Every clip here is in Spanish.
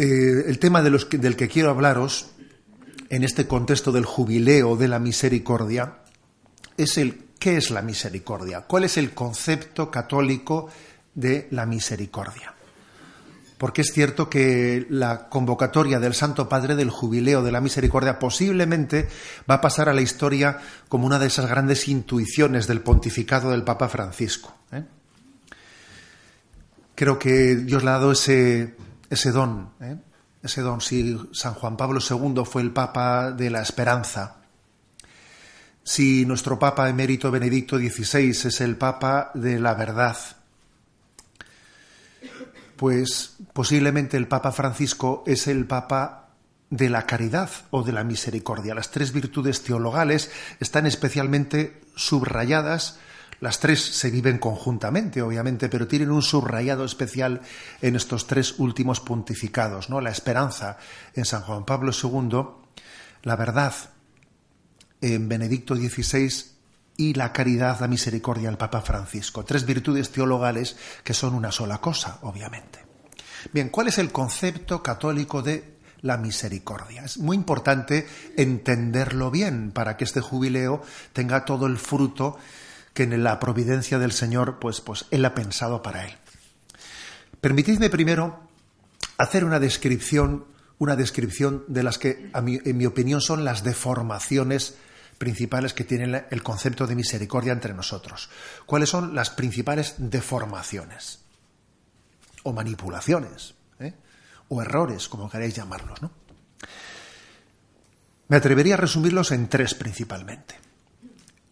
El tema del que quiero hablaros en este contexto del Jubileo de la Misericordia es ¿qué es la misericordia? ¿Cuál es el concepto católico de la misericordia? Porque es cierto que la convocatoria del Santo Padre del Jubileo de la Misericordia posiblemente va a pasar a la historia como una de esas grandes intuiciones del pontificado del Papa Francisco. Creo que Dios le ha dado ese don. Si San Juan Pablo II fue el Papa de la Esperanza, si nuestro Papa emérito Benedicto XVI es el Papa de la Verdad, pues posiblemente el Papa Francisco es el Papa de la caridad o de la misericordia. Las tres virtudes teologales están especialmente subrayadas. Las tres se viven conjuntamente, obviamente, pero tienen un subrayado especial en estos tres últimos pontificados, ¿no? La esperanza en San Juan Pablo II, la verdad en Benedicto XVI y la caridad, la misericordia del Papa Francisco. Tres virtudes teologales que son una sola cosa, obviamente. Bien, ¿cuál es el concepto católico de la misericordia? Es muy importante entenderlo bien para que este jubileo tenga todo el fruto que en la providencia del Señor, pues Él ha pensado para él. Permitidme primero hacer una descripción de las que, en mi opinión, son las deformaciones principales que tiene el concepto de misericordia entre nosotros. ¿Cuáles son las principales deformaciones? O manipulaciones, o errores, como queráis llamarlos, ¿no? Me atrevería a resumirlos en tres principalmente.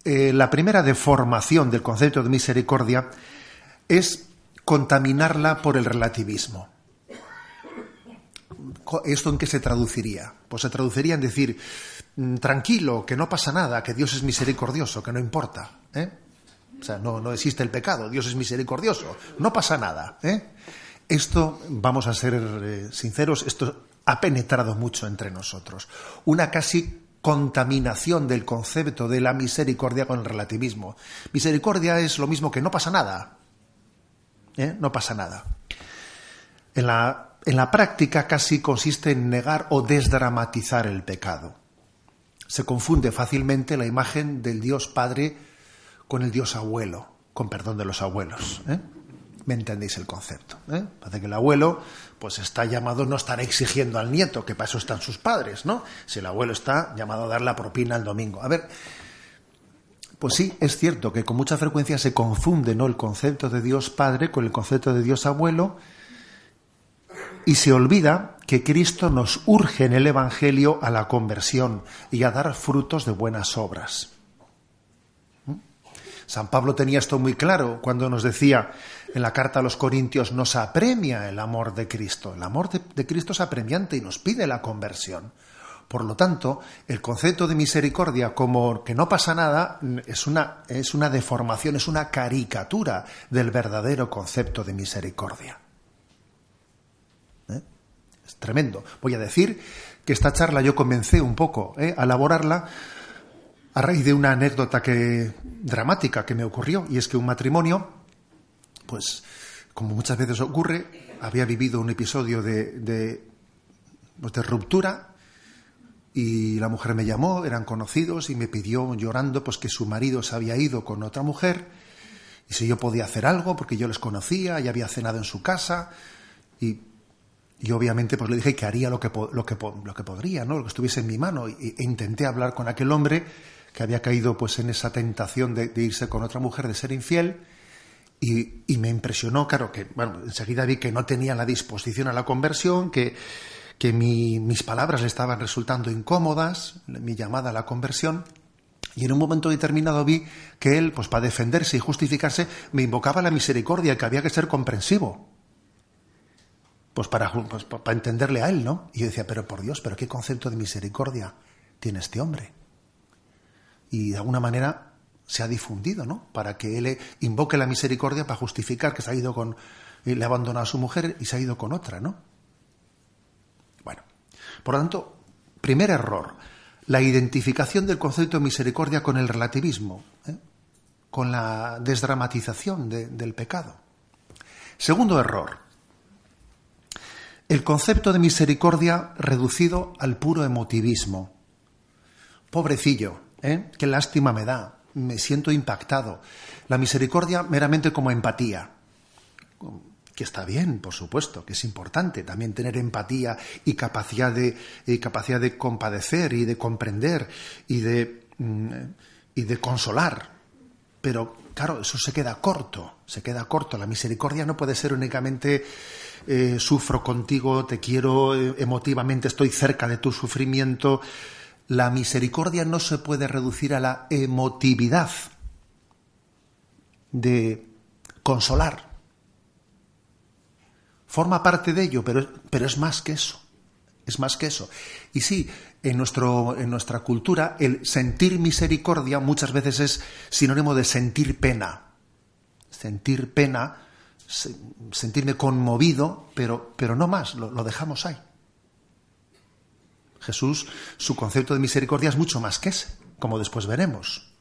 La primera deformación del concepto de misericordia es contaminarla por el relativismo. ¿Esto en qué se traduciría? Pues se traduciría en decir, tranquilo, que no pasa nada, que Dios es misericordioso, que no importa. O sea, no existe el pecado, Dios es misericordioso, no pasa nada. Esto, vamos a ser sinceros, esto ha penetrado mucho entre nosotros. Una casi contaminación del concepto de la misericordia con el relativismo. Misericordia es lo mismo que no pasa nada. No pasa nada. En la práctica casi consiste en negar o desdramatizar el pecado. Se confunde fácilmente la imagen del Dios Padre con el Dios Abuelo, con perdón de los abuelos. ¿Me entendéis el concepto? Parece que el abuelo pues está llamado no a estar exigiendo al nieto, que para eso están sus padres, ¿no? Si el abuelo está llamado a dar la propina el domingo. A ver, pues sí, es cierto que con mucha frecuencia se confunde, ¿no?, el concepto de Dios Padre con el concepto de Dios Abuelo y se olvida que Cristo nos urge en el Evangelio a la conversión y a dar frutos de buenas obras. San Pablo tenía esto muy claro cuando nos decía en la carta a los Corintios, nos apremia el amor de Cristo. El amor de Cristo es apremiante y nos pide la conversión. Por lo tanto, el concepto de misericordia como que no pasa nada es una deformación, es una caricatura del verdadero concepto de misericordia. Es tremendo. Voy a decir que esta charla yo comencé un poco a elaborarla a raíz de una anécdota dramática que me ocurrió, y es que un matrimonio, pues, como muchas veces ocurre, había vivido un episodio de ruptura, y la mujer me llamó, eran conocidos, y me pidió llorando pues que su marido se había ido con otra mujer, y si yo podía hacer algo, porque yo les conocía, y había cenado en su casa, y obviamente pues le dije que haría lo que podría, ¿no?, lo que estuviese en mi mano, e intenté hablar con aquel hombre que había caído pues en esa tentación de irse con otra mujer, de ser infiel, y me impresionó, claro, que enseguida vi que no tenía la disposición a la conversión, que, que mis palabras le estaban resultando incómodas, mi llamada a la conversión, y en un momento determinado vi que él, pues para defenderse y justificarse, me invocaba la misericordia, que había que ser comprensivo, pues para entenderle a él, ¿no? Y yo decía, pero por Dios, ¿pero qué concepto de misericordia tiene este hombre? Y de alguna manera se ha difundido, ¿no? Para que él invoque la misericordia para justificar que se ha ido con... le ha abandonado a su mujer y se ha ido con otra, ¿no? Bueno, por lo tanto, primer error, la identificación del concepto de misericordia con el relativismo, con la desdramatización del pecado. Segundo error, el concepto de misericordia reducido al puro emotivismo. Pobrecillo, qué lástima me da, me siento impactado. La misericordia meramente como empatía, que está bien, por supuesto, que es importante también tener empatía y capacidad de compadecer y de comprender y de consolar. Pero, claro, eso se queda corto. La misericordia no puede ser únicamente sufro contigo, te quiero emotivamente, estoy cerca de tu sufrimiento. La misericordia no se puede reducir a la emotividad de consolar. Forma parte de ello, pero es más que eso. Es más que eso. Y sí, en nuestra cultura, el sentir misericordia muchas veces es sinónimo de sentir pena. Sentir pena, sentirme conmovido, pero no más, lo dejamos ahí. Jesús, su concepto de misericordia es mucho más que ese, como después veremos.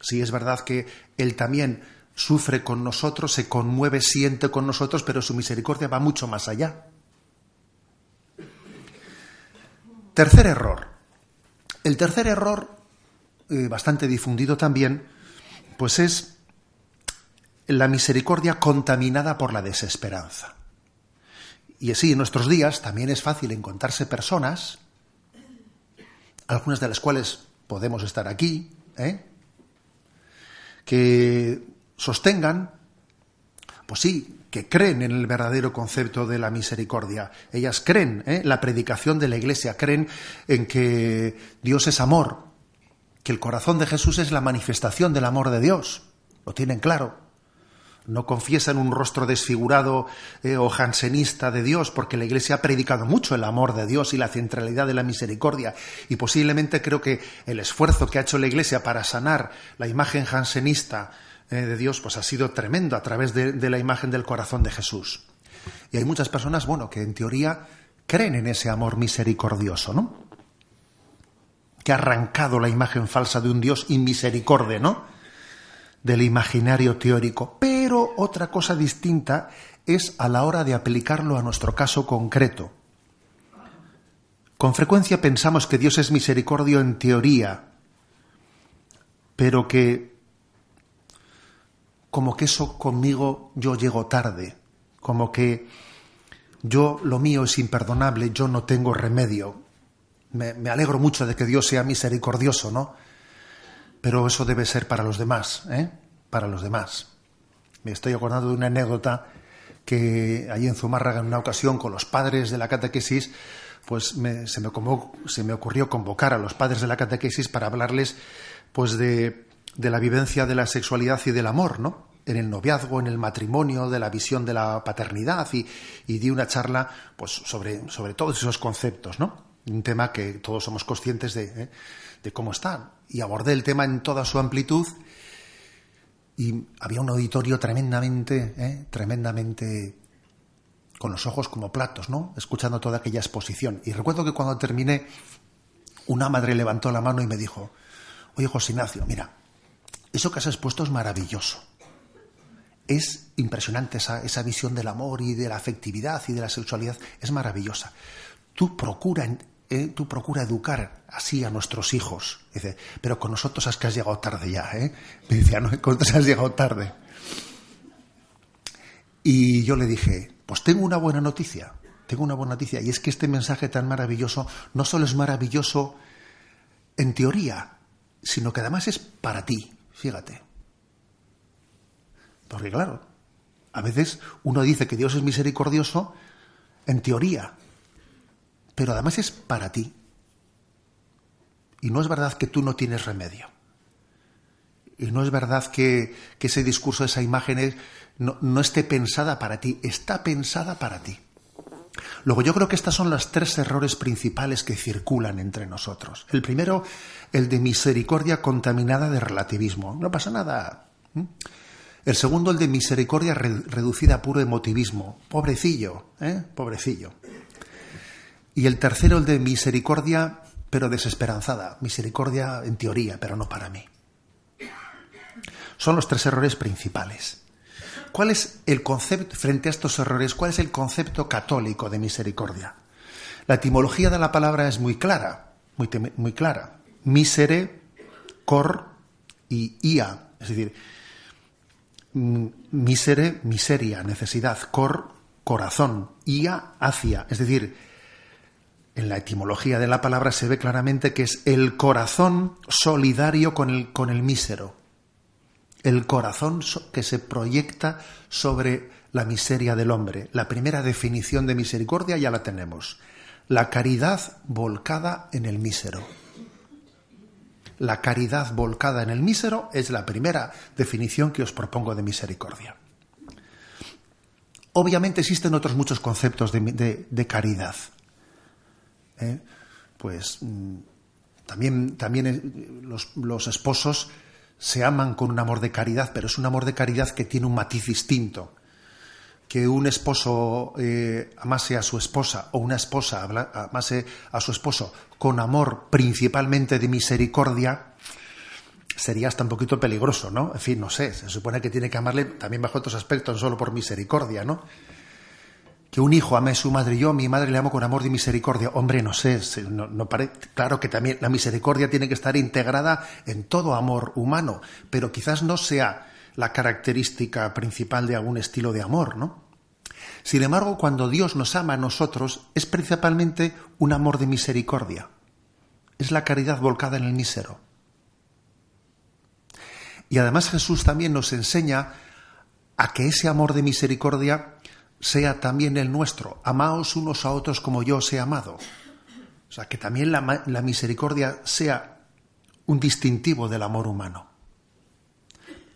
Sí, es verdad que él también sufre con nosotros, se conmueve, siente con nosotros, pero su misericordia va mucho más allá. Tercer error. El tercer error, bastante difundido también, pues es la misericordia contaminada por la desesperanza. Y así en nuestros días también es fácil encontrarse personas, algunas de las cuales podemos estar aquí, que sostengan, pues sí, que creen en el verdadero concepto de la misericordia. Ellas creen, la predicación de la Iglesia, creen en que Dios es amor, que el corazón de Jesús es la manifestación del amor de Dios. Lo tienen claro. No confiesan un rostro desfigurado o jansenista de Dios, porque la Iglesia ha predicado mucho el amor de Dios y la centralidad de la misericordia. Y posiblemente creo que el esfuerzo que ha hecho la Iglesia para sanar la imagen jansenista de Dios, pues ha sido tremendo a través de la imagen del corazón de Jesús. Y hay muchas personas, bueno, que en teoría creen en ese amor misericordioso, ¿no? Que ha arrancado la imagen falsa de un Dios inmisericorde, ¿no? Del imaginario teórico. Pero otra cosa distinta es a la hora de aplicarlo a nuestro caso concreto. Con frecuencia pensamos que Dios es misericordio en teoría, pero que como que eso conmigo yo llego tarde, como que yo lo mío es imperdonable, yo no tengo remedio. Me alegro mucho de que Dios sea misericordioso, ¿no? Pero eso debe ser para los demás, Para los demás. Me estoy acordando de una anécdota que allí en Zumárraga, en una ocasión, con los padres de la catequesis, pues se me ocurrió convocar a los padres de la catequesis para hablarles, pues, de la vivencia de la sexualidad y del amor, ¿no? En el noviazgo, en el matrimonio, de la visión de la paternidad, y di una charla, pues, sobre todos esos conceptos, ¿no? Un tema que todos somos conscientes de cómo están. Y abordé el tema en toda su amplitud, y había un auditorio tremendamente con los ojos como platos, ¿no? Escuchando toda aquella exposición. Y recuerdo que cuando terminé, una madre levantó la mano y me dijo: oye, José Ignacio, mira, eso que has expuesto es maravilloso. Es impresionante esa visión del amor y de la afectividad y de la sexualidad. Es maravillosa. Tú procura educar así a nuestros hijos. Dice, pero con nosotros es que has llegado tarde ya, Me decía, no, con nosotros has llegado tarde. Y yo le dije, pues tengo una buena noticia. Y es que este mensaje tan maravilloso no solo es maravilloso en teoría, sino que además es para ti. Fíjate. Porque claro, a veces uno dice que Dios es misericordioso en teoría, pero además es para ti. Y no es verdad que tú no tienes remedio. Y no es verdad que ese discurso, esa imagen no esté pensada para ti, está pensada para ti. Luego, yo creo que estos son los tres errores principales que circulan entre nosotros. El primero, el de misericordia contaminada de relativismo. No pasa nada. El segundo, el de misericordia reducida a puro emotivismo. Pobrecillo, ¿eh? Pobrecillo. Y el tercero, el de misericordia, pero desesperanzada. Misericordia en teoría, pero no para mí. Son los tres errores principales. ¿Cuál es el concepto, frente a estos errores, cuál es el concepto católico de misericordia? La etimología de la palabra es muy clara, muy clara. Misere, cor y ia, es decir, misere, miseria, necesidad, cor, corazón, ia, hacia. Es decir, en la etimología de la palabra se ve claramente que es el corazón solidario con el mísero. El corazón que se proyecta sobre la miseria del hombre. La primera definición de misericordia ya la tenemos. La caridad volcada en el mísero. La caridad volcada en el mísero es la primera definición que os propongo de misericordia. Obviamente existen otros muchos conceptos de caridad. Pues también los esposos se aman con un amor de caridad, pero es un amor de caridad que tiene un matiz distinto. Que un esposo amase a su esposa o una esposa amase a su esposo con amor principalmente de misericordia sería hasta un poquito peligroso, ¿no? En fin, no sé, se supone que tiene que amarle también bajo otros aspectos, no solo por misericordia, ¿no? Que un hijo ame a su madre, yo a mi madre le amo con amor de misericordia. Hombre, no sé, no parece. Claro que también la misericordia tiene que estar integrada en todo amor humano, pero quizás no sea la característica principal de algún estilo de amor, ¿no? Sin embargo, cuando Dios nos ama a nosotros, es principalmente un amor de misericordia. Es la caridad volcada en el mísero. Y además Jesús también nos enseña a que ese amor de misericordia sea también el nuestro. Amaos unos a otros como yo os he amado. O sea, que también la misericordia sea un distintivo del amor humano.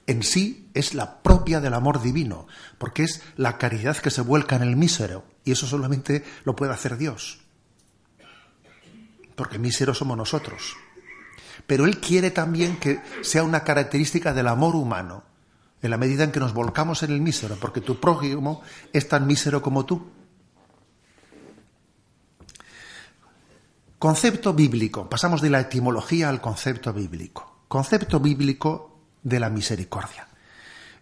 En sí es la propia del amor divino, porque es la caridad que se vuelca en el mísero, y eso solamente lo puede hacer Dios. Porque míseros somos nosotros. Pero Él quiere también que sea una característica del amor humano, en la medida en que nos volcamos en el mísero, porque tu prójimo es tan mísero como tú. Concepto bíblico. Pasamos de la etimología al concepto bíblico. Concepto bíblico de la misericordia.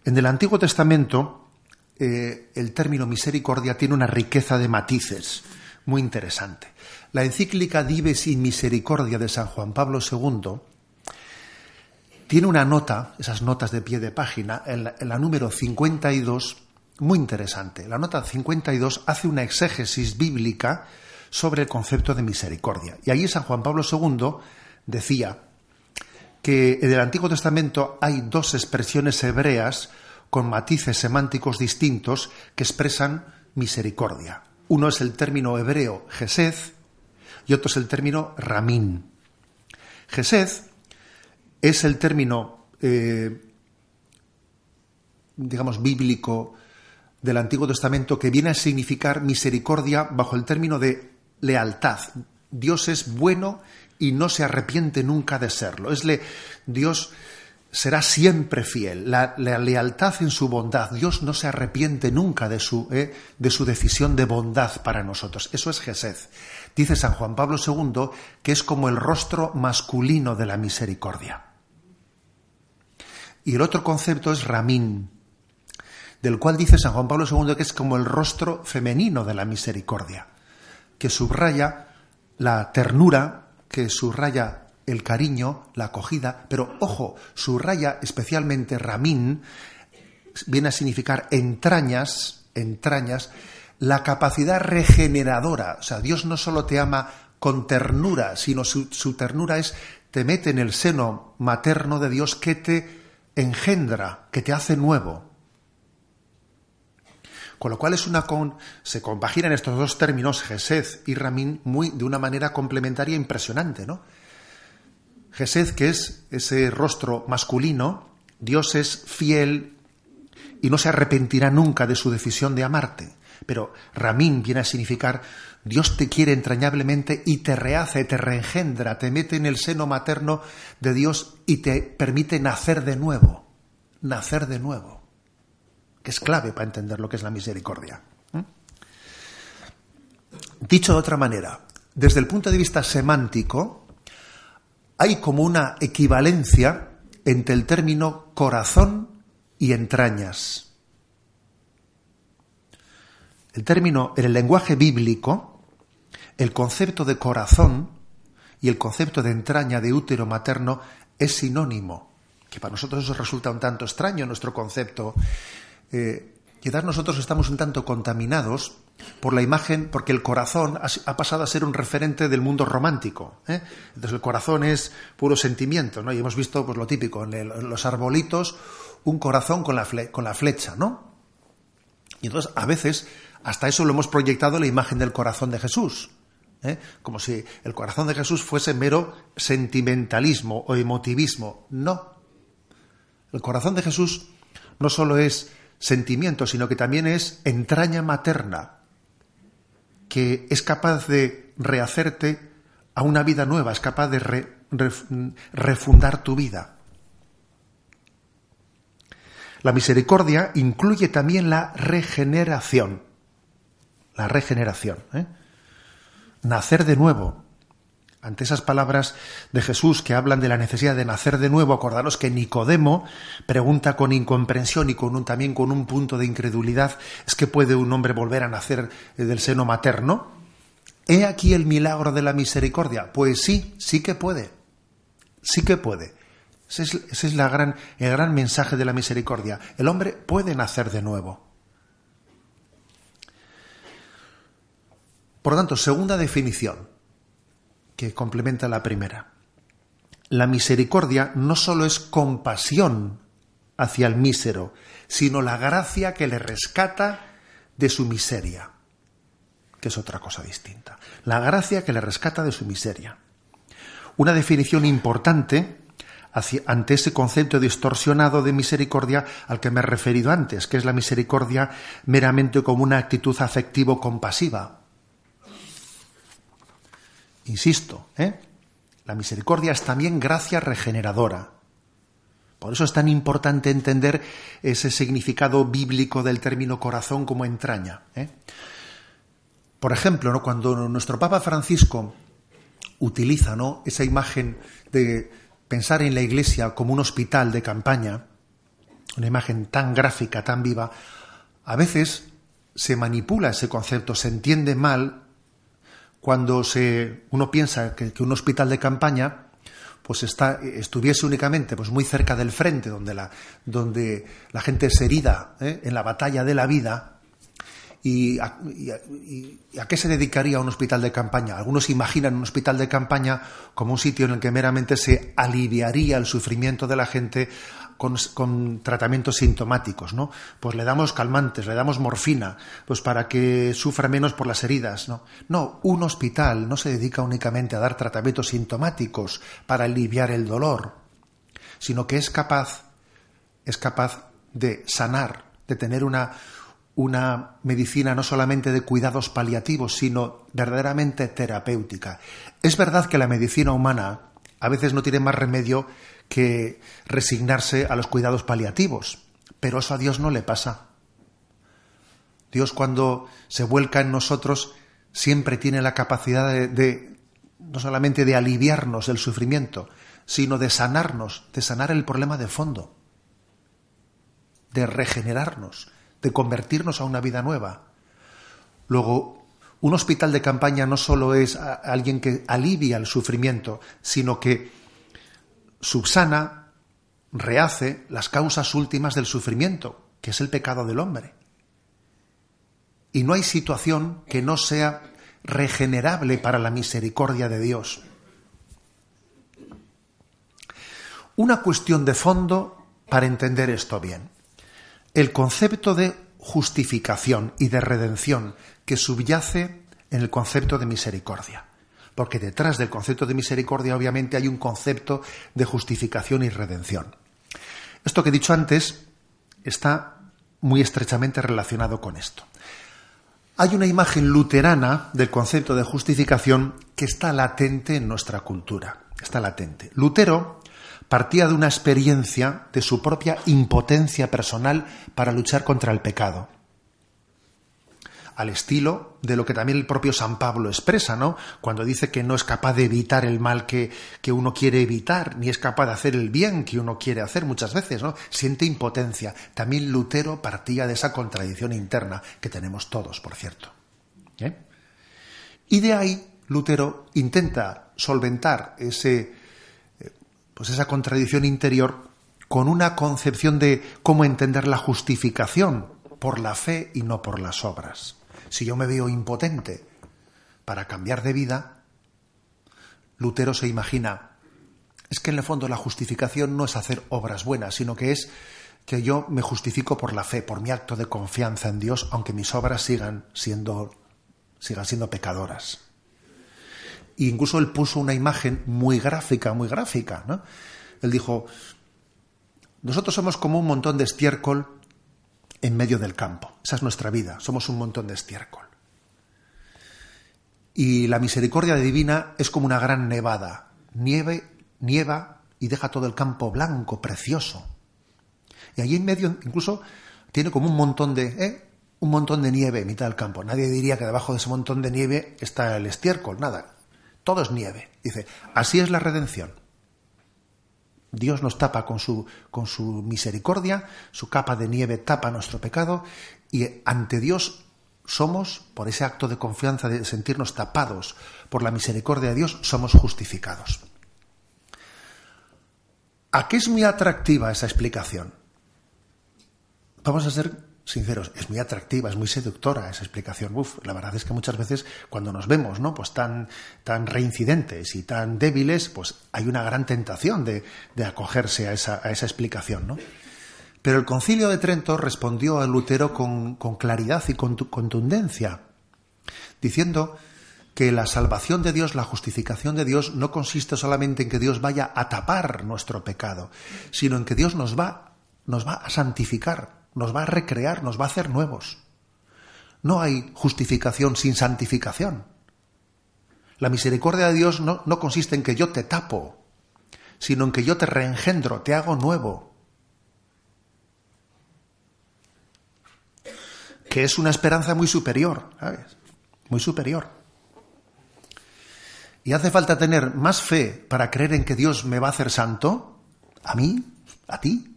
En el Antiguo Testamento, el término misericordia tiene una riqueza de matices muy interesante. La encíclica Dives in Misericordia de San Juan Pablo II tiene una nota, esas notas de pie de página, en la número 52, muy interesante. La nota 52 hace una exégesis bíblica sobre el concepto de misericordia. Y ahí San Juan Pablo II decía que en el Antiguo Testamento hay dos expresiones hebreas con matices semánticos distintos que expresan misericordia. Uno es el término hebreo gesed y otro es el término ramín. Gesed es el término, digamos, bíblico del Antiguo Testamento que viene a significar misericordia bajo el término de lealtad. Dios es bueno y no se arrepiente nunca de serlo. Dios será siempre fiel. La lealtad en su bondad. Dios no se arrepiente nunca de su decisión de bondad para nosotros. Eso es gesed. Dice San Juan Pablo II que es como el rostro masculino de la misericordia. Y el otro concepto es ramín, del cual dice San Juan Pablo II que es como el rostro femenino de la misericordia, que subraya la ternura, que subraya el cariño, la acogida, pero, ojo, subraya especialmente ramín, viene a significar entrañas, la capacidad regeneradora. O sea, Dios no solo te ama con ternura, sino su ternura te mete en el seno materno de Dios que te engendra, que te hace nuevo. Con lo cual es se compaginan estos dos términos, Gesed y Ramín, de una manera complementaria impresionante, ¿no? Gesed, que es ese rostro masculino, Dios es fiel y no se arrepentirá nunca de su decisión de amarte. Pero Ramín viene a significar: Dios te quiere entrañablemente y te rehace, te reengendra, te mete en el seno materno de Dios y te permite nacer de nuevo, que es clave para entender lo que es la misericordia. Dicho de otra manera, desde el punto de vista semántico, hay como una equivalencia entre el término corazón y entrañas. El término, en el lenguaje bíblico, el concepto de corazón y el concepto de entraña, de útero materno, es sinónimo. Que para nosotros eso resulta un tanto extraño, nuestro concepto. Quizás nosotros estamos un tanto contaminados por la imagen, porque el corazón ha pasado a ser un referente del mundo romántico, ¿eh? Entonces el corazón es puro sentimiento, ¿no? Y hemos visto, pues, lo típico, en los arbolitos, un corazón con la flecha, ¿no? Y entonces, a veces, hasta eso lo hemos proyectado la imagen del corazón de Jesús, ¿eh? Como si el corazón de Jesús fuese mero sentimentalismo o emotivismo. No. El corazón de Jesús no solo es sentimiento, sino que también es entraña materna, que es capaz de rehacerte a una vida nueva, es capaz de refundar tu vida. La misericordia incluye también la regeneración. La regeneración, ¿eh? Nacer de nuevo. Ante esas palabras de Jesús que hablan de la necesidad de nacer de nuevo, acordaros que Nicodemo pregunta con incomprensión y también con un punto de incredulidad: ¿es que puede un hombre volver a nacer del seno materno? ¿He aquí el milagro de la misericordia? Pues sí, sí que puede. Sí que puede. Ese es el gran mensaje de la misericordia. El hombre puede nacer de nuevo. Por lo tanto, segunda definición que complementa la primera. La misericordia no solo es compasión hacia el mísero, sino la gracia que le rescata de su miseria, que es otra cosa distinta. La gracia que le rescata de su miseria. Una definición importante ante ese concepto distorsionado de misericordia al que me he referido antes, que es la misericordia meramente como una actitud afectivo-compasiva. Insisto, ¿eh? La misericordia es también gracia regeneradora. Por eso es tan importante entender ese significado bíblico del término corazón como entraña, ¿eh? Por ejemplo, ¿no? Cuando nuestro Papa Francisco utiliza, ¿no?, esa imagen de pensar en la Iglesia como un hospital de campaña, una imagen tan gráfica, tan viva, a veces se manipula ese concepto, se entiende mal. Cuando uno piensa que un hospital de campaña pues estuviese únicamente pues muy cerca del frente, donde la gente es herida, ¿eh?, en la batalla de la vida, ¿y a qué se dedicaría un hospital de campaña? Algunos imaginan un hospital de campaña como un sitio en el que meramente se aliviaría el sufrimiento de la gente con tratamientos sintomáticos, ¿no? Pues le damos calmantes, le damos morfina, pues para que sufra menos por las heridas, ¿no? No, un hospital no se dedica únicamente a dar tratamientos sintomáticos para aliviar el dolor, sino que es capaz de sanar, de tener una medicina no solamente de cuidados paliativos, sino verdaderamente terapéutica. Es verdad que la medicina humana a veces no tiene más remedio que resignarse a los cuidados paliativos, pero eso a Dios no le pasa. Dios, cuando se vuelca en nosotros, siempre tiene la capacidad de no solamente de aliviarnos del sufrimiento, sino de sanarnos, de sanar el problema de fondo, de regenerarnos, de convertirnos a una vida nueva. Luego, un hospital de campaña no solo es alguien que alivia el sufrimiento, sino que subsana, rehace las causas últimas del sufrimiento, que es el pecado del hombre. Y no hay situación que no sea regenerable para la misericordia de Dios. Una cuestión de fondo para entender esto bien. El concepto de justificación y de redención que subyace en el concepto de misericordia. Porque detrás del concepto de misericordia obviamente hay un concepto de justificación y redención. Esto que he dicho antes está muy estrechamente relacionado con esto. Hay una imagen luterana del concepto de justificación que está latente en nuestra cultura. Está latente. Lutero partía de una experiencia de su propia impotencia personal para luchar contra el pecado. Al estilo de lo que también el propio San Pablo expresa, ¿no? Cuando dice que no es capaz de evitar el mal que uno quiere evitar, ni es capaz de hacer el bien que uno quiere hacer muchas veces, ¿no? Siente impotencia. También Lutero partía de esa contradicción interna que tenemos todos, por cierto. ¿Eh? Y de ahí Lutero intenta solventar esa contradicción interior con una concepción de cómo entender la justificación por la fe y no por las obras. Si yo me veo impotente para cambiar de vida, Lutero se imagina, es que en el fondo la justificación no es hacer obras buenas, sino que es que yo me justifico por la fe, por mi acto de confianza en Dios, aunque mis obras sigan siendo pecadoras. E incluso él puso una imagen muy gráfica, ¿no? Él dijo, nosotros somos como un montón de estiércol en medio del campo. Esa es nuestra vida, somos un montón de estiércol. Y la misericordia divina es como una gran nevada. Nieva y deja todo el campo blanco, precioso. Y allí en medio incluso tiene como un montón de nieve en mitad del campo. Nadie diría que debajo de ese montón de nieve está el estiércol, nada. Todo es nieve. Dice, así es la redención. Dios nos tapa con su misericordia, su capa de nieve tapa nuestro pecado, y ante Dios somos, por ese acto de confianza de sentirnos tapados por la misericordia de Dios, somos justificados. ¿A qué es muy atractiva esa explicación? Vamos a ser sinceros, es muy atractiva, es muy seductora esa explicación. La verdad es que muchas veces cuando nos vemos, ¿no?, pues tan reincidentes y tan débiles, pues hay una gran tentación de acogerse a esa explicación, ¿no? Pero el Concilio de Trento respondió a Lutero con claridad y con contundencia, diciendo que la salvación de Dios, la justificación de Dios, no consiste solamente en que Dios vaya a tapar nuestro pecado, sino en que Dios nos va a santificar, nos va a recrear, nos va a hacer nuevos. No hay justificación sin santificación. La misericordia de Dios no consiste en que yo te tapo, sino en que yo te reengendro, te hago nuevo. Que es una esperanza muy superior, ¿sabes? Muy superior. Y hace falta tener más fe para creer en que Dios me va a hacer santo, a mí, a ti,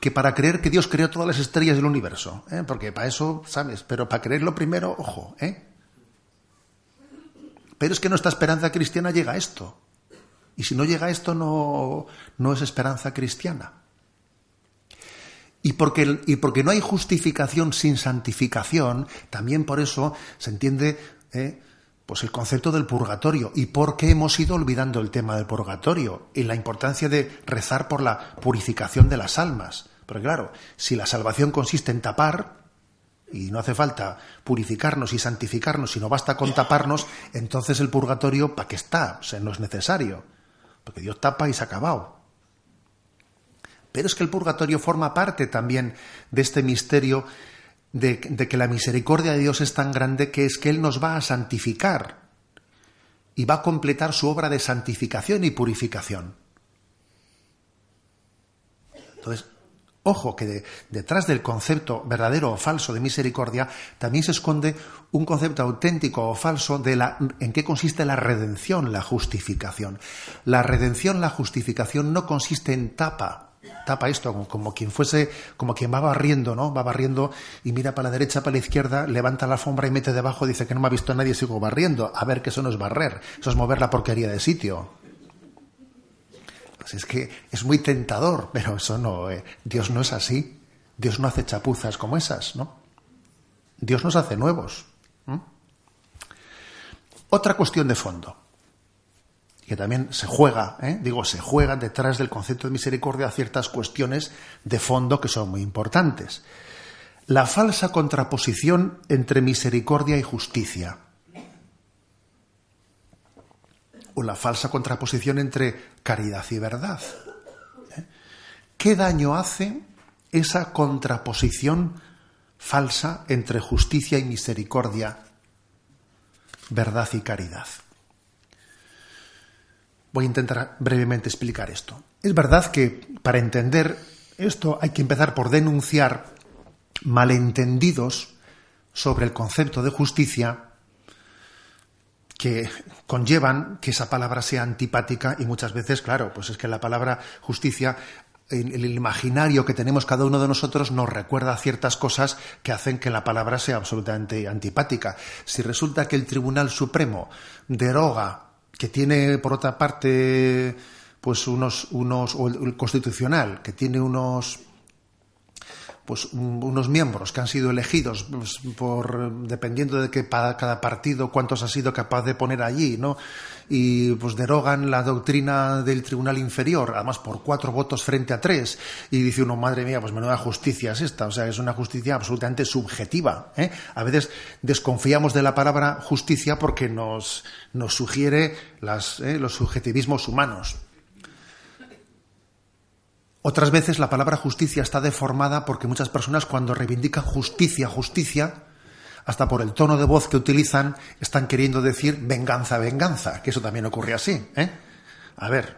que para creer que Dios creó todas las estrellas del universo, ¿eh? Porque para eso, ¿sabes? Pero para creerlo primero, ojo, ¿eh? Pero es que nuestra esperanza cristiana llega a esto. Y si no llega a esto, no es esperanza cristiana. Y porque no hay justificación sin santificación, también por eso se entiende, pues el concepto del purgatorio, y por qué hemos ido olvidando el tema del purgatorio y la importancia de rezar por la purificación de las almas. Porque claro, si la salvación consiste en tapar, y no hace falta purificarnos y santificarnos, sino basta con taparnos, entonces el purgatorio, ¿para qué está? O sea, no es necesario, porque Dios tapa y se ha acabado. Pero es que el purgatorio forma parte también de este misterio de que la misericordia de Dios es tan grande que es que Él nos va a santificar y va a completar su obra de santificación y purificación. Entonces, ojo, que detrás del concepto verdadero o falso de misericordia también se esconde un concepto auténtico o falso en qué consiste la redención, la justificación. La redención, la justificación no consiste en tapa esto, como quien va barriendo, ¿no? Va barriendo y mira para la derecha, para la izquierda, levanta la alfombra y mete debajo, dice que no me ha visto nadie, sigo barriendo. A ver, que eso no es barrer, eso es mover la porquería de sitio. Pues es que es muy tentador, pero eso no, Dios no es así. Dios no hace chapuzas como esas, ¿no? Dios nos hace nuevos. Otra cuestión de fondo, que también se juega, se juegan detrás del concepto de misericordia ciertas cuestiones de fondo que son muy importantes. la falsa contraposición entre misericordia y justicia, o la falsa contraposición entre caridad y verdad. ¿Qué daño hace esa contraposición falsa entre justicia y misericordia, verdad y caridad? Voy a intentar brevemente explicar esto. Es verdad que para entender esto hay que empezar por denunciar malentendidos sobre el concepto de justicia que conllevan que esa palabra sea antipática y muchas veces, claro, pues es que la palabra justicia, en el imaginario que tenemos cada uno de nosotros, nos recuerda ciertas cosas que hacen que la palabra sea absolutamente antipática. Si resulta que el Tribunal Supremo deroga, que tiene por otra parte pues o el Constitucional, que tiene unos miembros que han sido elegidos pues, dependiendo de que cada partido cuántos ha sido capaz de poner allí, ¿no? Y pues derogan la doctrina del tribunal inferior, además por 4 votos frente a 3, y dice uno, madre mía, pues menuda justicia es esta, o sea, es una justicia absolutamente subjetiva, ¿eh? A veces desconfiamos de la palabra justicia porque nos sugiere los subjetivismos humanos. Otras veces la palabra justicia está deformada porque muchas personas cuando reivindican justicia, hasta por el tono de voz que utilizan, están queriendo decir venganza, que eso también ocurre así, ¿eh? A ver,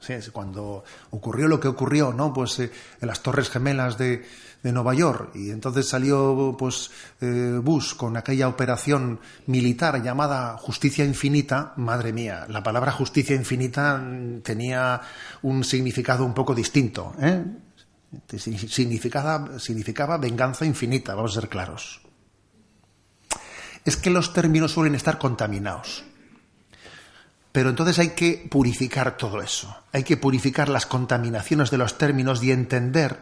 sí, cuando ocurrió lo que ocurrió, ¿no? Pues en las Torres Gemelas de Nueva York, y entonces salió pues Bush con aquella operación militar llamada Justicia Infinita. Madre mía, la palabra Justicia Infinita tenía un significado un poco distinto, ¿eh? Significaba venganza infinita, vamos a ser claros. Es que los términos suelen estar contaminados. Pero entonces hay que purificar todo eso, hay que purificar las contaminaciones de los términos y entender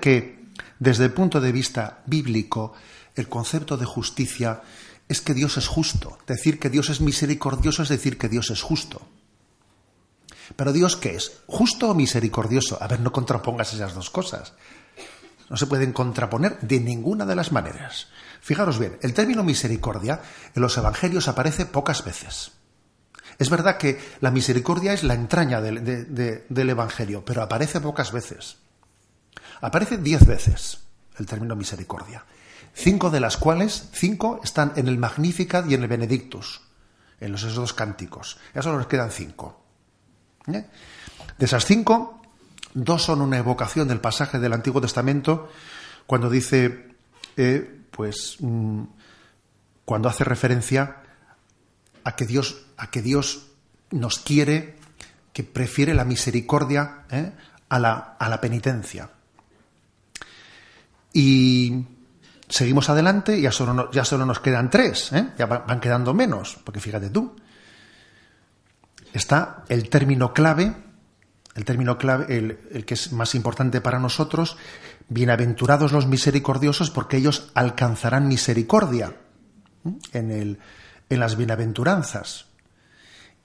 que, desde el punto de vista bíblico, el concepto de justicia es que Dios es justo. Decir que Dios es misericordioso es decir que Dios es justo. ¿Pero Dios qué es? ¿Justo o misericordioso? A ver, no contrapongas esas dos cosas. No se pueden contraponer de ninguna de las maneras. Fijaros bien, el término misericordia en los evangelios aparece pocas veces. Es verdad que la misericordia es la entraña del evangelio, pero aparece pocas veces. Aparece 10 veces el término misericordia, 5 de las cuales 5 están en el Magnificat y en el Benedictus, en esos 2 cánticos. Ya solo nos quedan 5. ¿Eh? De esas 5, 2 son una evocación del pasaje del Antiguo Testamento cuando dice, cuando hace referencia a que Dios nos quiere, que prefiere la misericordia a la penitencia. Y seguimos adelante, ya solo nos quedan 3, ¿eh? Ya van quedando menos, porque fíjate tú. Está el término clave, el que es más importante para nosotros, bienaventurados los misericordiosos porque ellos alcanzarán misericordia, ¿eh? En las bienaventuranzas.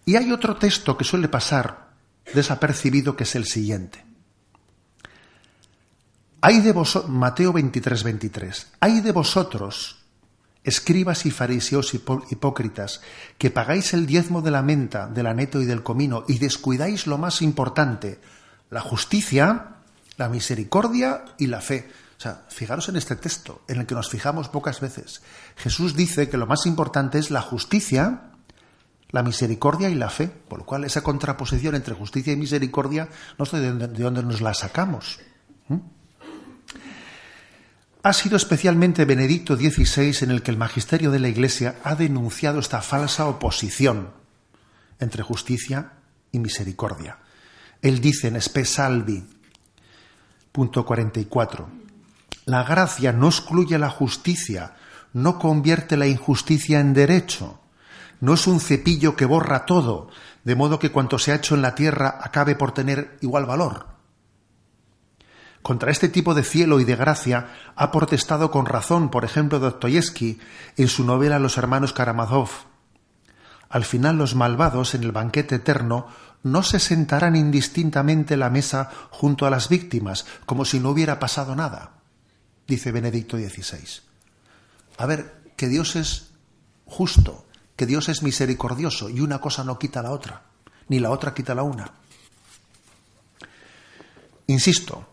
Y hay otro texto que suele pasar desapercibido, que es el siguiente. Hay de vosotros, Mateo 23, 23. Hay de vosotros, escribas y fariseos hipócritas, que pagáis el diezmo de la menta, del aneto y del comino, y descuidáis lo más importante, la justicia, la misericordia y la fe. O sea, fijaros en este texto, en el que nos fijamos pocas veces. Jesús dice que lo más importante es la justicia, la misericordia y la fe, por lo cual esa contraposición entre justicia y misericordia no sé de dónde nos la sacamos. Ha sido especialmente Benedicto XVI en el que el magisterio de la Iglesia ha denunciado esta falsa oposición entre justicia y misericordia. Él dice en Spe Salvi, punto 44, la gracia no excluye la justicia, no convierte la injusticia en derecho, no es un cepillo que borra todo, de modo que cuanto se ha hecho en la tierra acabe por tener igual valor. Contra este tipo de cielo y de gracia ha protestado con razón, por ejemplo, Dostoyevsky en su novela Los hermanos Karamazov. Al final los malvados en el banquete eterno no se sentarán indistintamente en la mesa junto a las víctimas, como si no hubiera pasado nada. dice Benedicto XVI. A ver, que Dios es justo, que Dios es misericordioso, y una cosa no quita la otra, ni la otra quita la una. Insisto,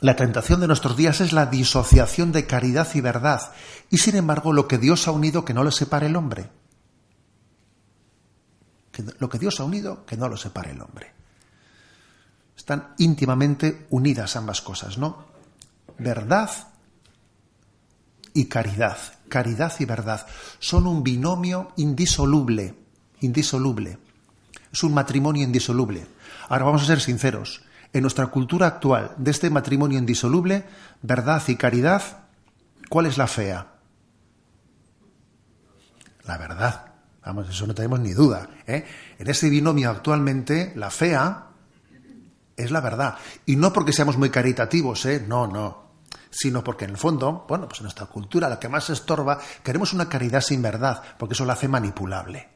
la tentación de nuestros días es la disociación de caridad y verdad, y sin embargo lo que Dios ha unido que no lo separe el hombre. Lo que Dios ha unido que no lo separe el hombre. Están íntimamente unidas ambas cosas, ¿no? Verdad y caridad. Caridad y verdad son un binomio indisoluble, indisoluble. Es un matrimonio indisoluble. Ahora vamos a ser sinceros. En nuestra cultura actual, de este matrimonio indisoluble, verdad y caridad, ¿cuál es la fea? La verdad. Vamos, eso no tenemos ni duda, ¿eh? En ese binomio actualmente, la fea es la verdad. Y no porque seamos muy caritativos, no, no. Sino porque en el fondo, bueno, pues en nuestra cultura, la que más se estorba, queremos una caridad sin verdad, porque eso la hace manipulable.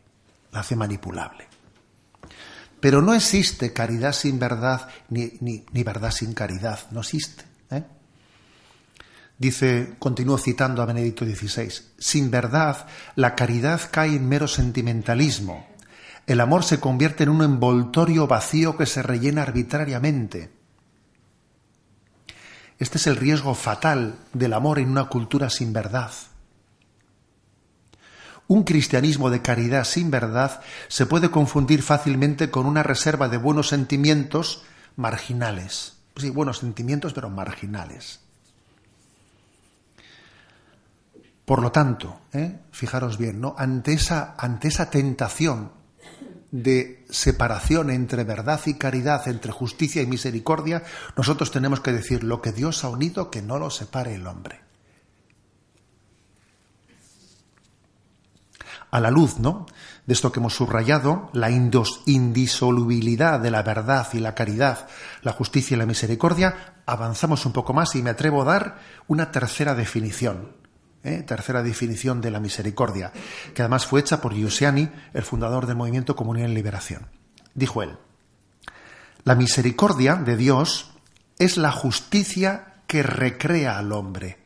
La hace manipulable. Pero no existe caridad sin verdad, ni verdad sin caridad. No existe, ¿eh? Dice, continúo citando a Benedicto XVI, sin verdad la caridad cae en mero sentimentalismo. El amor se convierte en un envoltorio vacío que se rellena arbitrariamente. Este es el riesgo fatal del amor en una cultura sin verdad. Un cristianismo de caridad sin verdad se puede confundir fácilmente con una reserva de buenos sentimientos marginales. Sí, buenos sentimientos, pero marginales. Por lo tanto, fijaros bien, ¿no? Ante esa tentación de separación entre verdad y caridad, entre justicia y misericordia, nosotros tenemos que decir, lo que Dios ha unido, que no lo separe el hombre. A la luz, ¿no?, de esto que hemos subrayado, la indisolubilidad de la verdad y la caridad, la justicia y la misericordia, avanzamos un poco más y me atrevo a dar una tercera definición. Tercera definición de la misericordia, que además fue hecha por Giussani, el fundador del movimiento Comunión y Liberación. Dijo él, la misericordia de Dios es la justicia que recrea al hombre.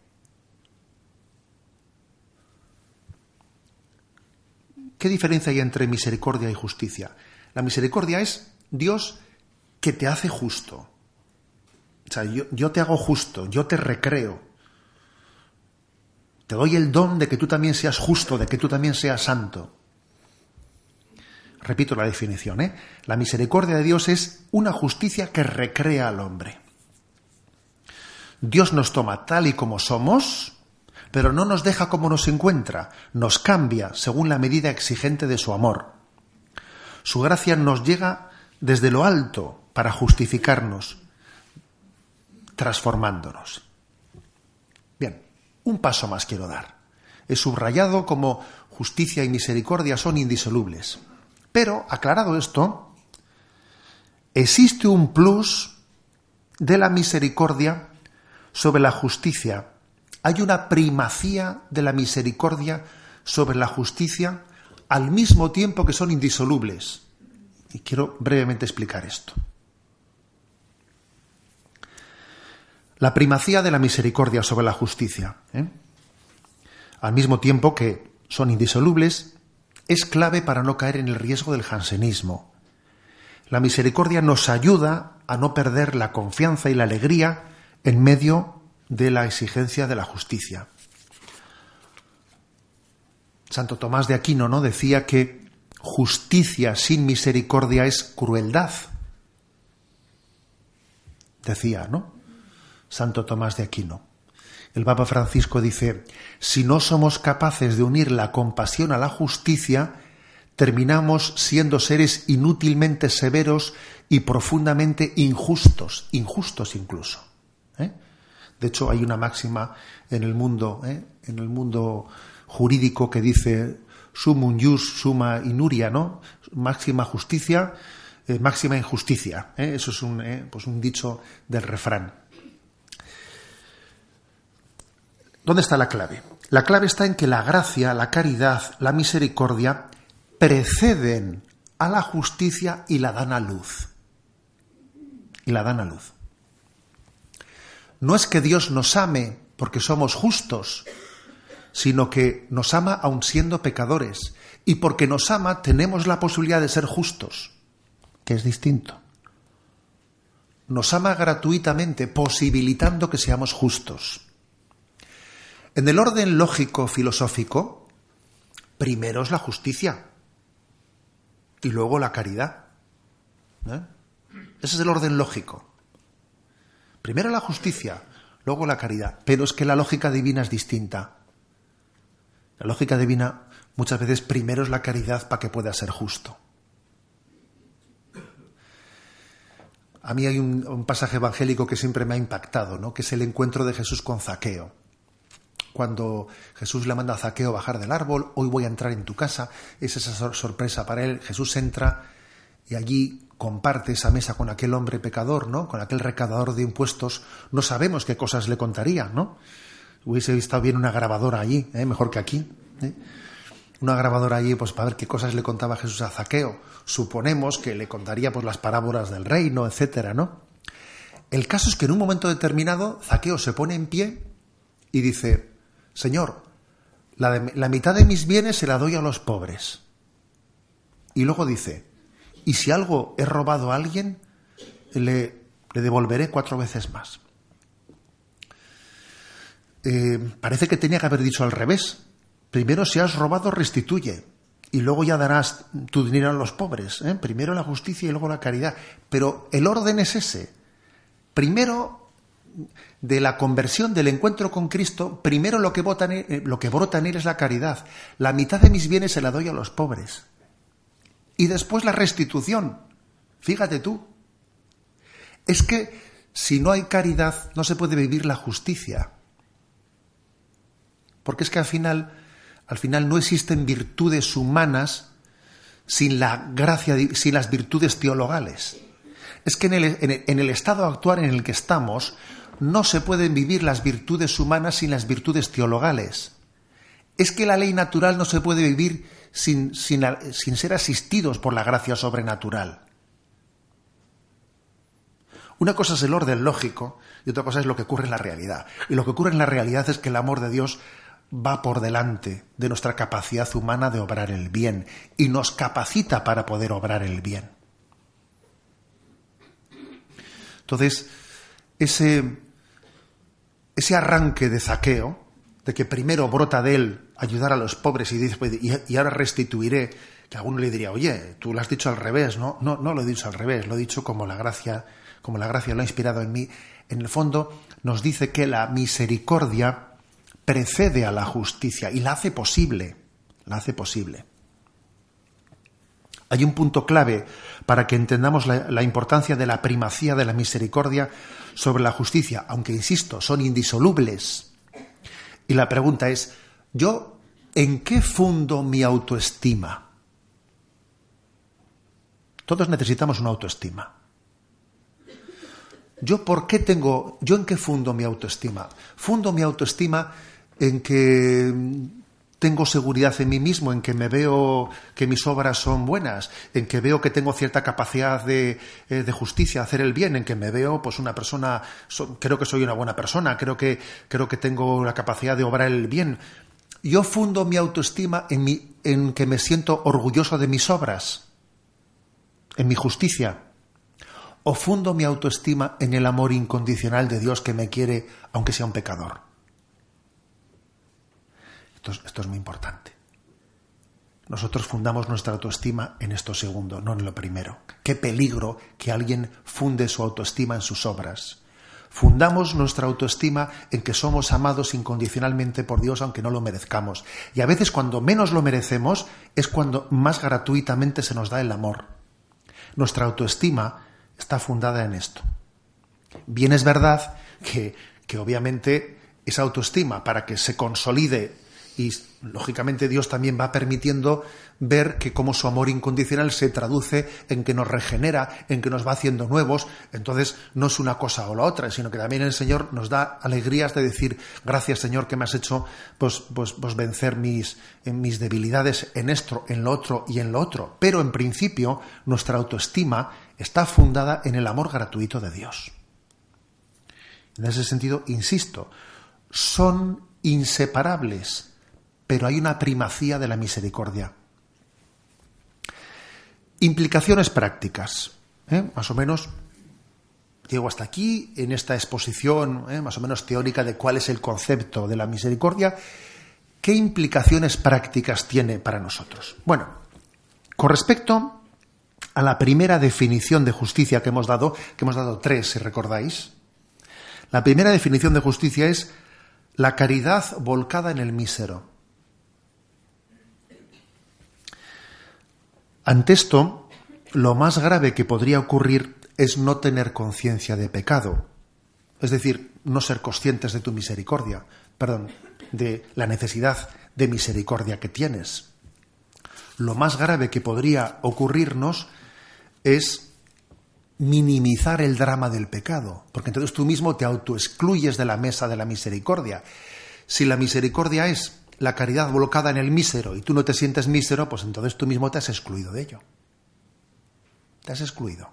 ¿Qué diferencia hay entre misericordia y justicia? La misericordia es Dios que te hace justo. O sea, yo te hago justo, yo te recreo. Te doy el don de que tú también seas justo, de que tú también seas santo. Repito la definición, La misericordia de Dios es una justicia que recrea al hombre. Dios nos toma tal y como somos, pero no nos deja como nos encuentra, nos cambia según la medida exigente de su amor. Su gracia nos llega desde lo alto para justificarnos, transformándonos. Un paso más quiero dar. He subrayado como justicia y misericordia son indisolubles. Pero, aclarado esto, existe un plus de la misericordia sobre la justicia. Hay una primacía de la misericordia sobre la justicia al mismo tiempo que son indisolubles. Y quiero brevemente explicar esto. La primacía de la misericordia sobre la justicia, al mismo tiempo que son indisolubles, es clave para no caer en el riesgo del jansenismo. La misericordia nos ayuda a no perder la confianza y la alegría en medio de la exigencia de la justicia. Santo Tomás de Aquino, ¿no?, decía que justicia sin misericordia es crueldad. Decía, ¿no?, Santo Tomás de Aquino. El Papa Francisco dice, si no somos capaces de unir la compasión a la justicia, terminamos siendo seres inútilmente severos y profundamente injustos, injustos incluso. De hecho, hay una máxima en el mundo jurídico que dice, sumum ius, summa inuria, ¿no? Máxima justicia, máxima injusticia. Eso es un dicho del refrán. ¿Dónde está la clave? La clave está en que la gracia, la caridad, la misericordia preceden a la justicia y la dan a luz. No es que Dios nos ame porque somos justos, sino que nos ama aun siendo pecadores, y porque nos ama tenemos la posibilidad de ser justos, que es distinto. Nos ama gratuitamente, posibilitando que seamos justos. En el orden lógico-filosófico, primero es la justicia y luego la caridad. ¿Eh? Ese es el orden lógico. Primero la justicia, luego la caridad. Pero es que la lógica divina es distinta. La lógica divina muchas veces primero es la caridad para que pueda ser justo. A mí hay un pasaje evangélico que siempre me ha impactado, ¿no? Que es el encuentro de Jesús con Zaqueo. Cuando Jesús le manda a Zaqueo bajar del árbol, hoy voy a entrar en tu casa, es esa sorpresa para él. Jesús entra y allí comparte esa mesa con aquel hombre pecador, ¿no? Con aquel recaudador de impuestos. No sabemos qué cosas le contaría, ¿no? Hubiese estado bien una grabadora allí, mejor que aquí, Una grabadora allí, pues para ver qué cosas le contaba Jesús a Zaqueo. Suponemos que le contaría pues las parábolas del reino, etcétera, ¿no? El caso es que en un momento determinado Zaqueo se pone en pie y dice: Señor, la mitad de mis bienes se la doy a los pobres. Y luego dice: y si algo he robado a alguien, le devolveré 4 veces más. Parece que tenía que haber dicho al revés. Primero, si has robado, restituye, y luego ya darás tu dinero a los pobres, ¿eh? Primero la justicia y luego la caridad. Pero el orden es ese. Primero, de la conversión, del encuentro con Cristo, primero lo que brota en él es la caridad. La mitad de mis bienes se la doy a los pobres. Y después la restitución. Fíjate tú. Es que si no hay caridad, no se puede vivir la justicia. Porque es que al final no existen virtudes humanas sin la gracia, sin las virtudes teologales. Es que en el estado actual en el que estamos no se pueden vivir las virtudes humanas sin las virtudes teologales. Es que la ley natural no se puede vivir sin ser asistidos por la gracia sobrenatural. Una cosa es el orden lógico y otra cosa es lo que ocurre en la realidad. Y lo que ocurre en la realidad es que el amor de Dios va por delante de nuestra capacidad humana de obrar el bien y nos capacita para poder obrar el bien. Entonces, ese arranque de Zaqueo, de que primero brota de él ayudar a los pobres y dice, y ahora restituiré, que alguno le diría, oye, tú lo has dicho al revés, ¿no? No lo he dicho al revés, lo he dicho como la gracia lo ha inspirado en mí. En el fondo nos dice que la misericordia precede a la justicia y la hace posible. Hay un punto clave para que entendamos la importancia de la primacía de la misericordia sobre la justicia, aunque, insisto, son indisolubles. Y la pregunta es, ¿yo en qué fundo mi autoestima? Todos necesitamos una autoestima. ¿Yo en qué fundo mi autoestima? Fundo mi autoestima en que tengo seguridad en mí mismo, en que me veo que mis obras son buenas, en que veo que tengo cierta capacidad de justicia, hacer el bien, en que me veo pues una persona, creo que soy una buena persona, creo que tengo la capacidad de obrar el bien. Yo fundo mi autoestima en que me siento orgulloso de mis obras, en mi justicia. ¿O fundo mi autoestima en el amor incondicional de Dios que me quiere, aunque sea un pecador? Esto es muy importante. Nosotros fundamos nuestra autoestima en esto segundo, no en lo primero. Qué peligro que alguien funde su autoestima en sus obras. Fundamos nuestra autoestima en que somos amados incondicionalmente por Dios, aunque no lo merezcamos. Y a veces cuando menos lo merecemos, es cuando más gratuitamente se nos da el amor. Nuestra autoestima está fundada en esto. Bien, es verdad que obviamente esa autoestima, para que se consolide, y lógicamente Dios también va permitiendo ver que cómo su amor incondicional se traduce en que nos regenera, en que nos va haciendo nuevos. Entonces no es una cosa o la otra, sino que también el Señor nos da alegrías de decir, gracias Señor que me has hecho pues vencer mis debilidades en esto, en lo otro y en lo otro. Pero en principio nuestra autoestima está fundada en el amor gratuito de Dios. En ese sentido, insisto, son inseparables, pero hay una primacía de la misericordia. Implicaciones prácticas. Más o menos llego hasta aquí, en esta exposición más o menos teórica de cuál es el concepto de la misericordia. ¿Qué implicaciones prácticas tiene para nosotros? Bueno, con respecto a la primera definición de justicia que hemos dado, tres, si recordáis, la primera definición de justicia es la caridad volcada en el mísero. Ante esto, lo más grave que podría ocurrir es no tener conciencia de pecado, es decir, no ser conscientes de tu misericordia, perdón, de la necesidad de misericordia que tienes. Lo más grave que podría ocurrirnos es minimizar el drama del pecado, porque entonces tú mismo te autoexcluyes de la mesa de la misericordia. Si la misericordia es la caridad volcada en el mísero y tú no te sientes mísero, pues entonces tú mismo te has excluido de ello. Te has excluido.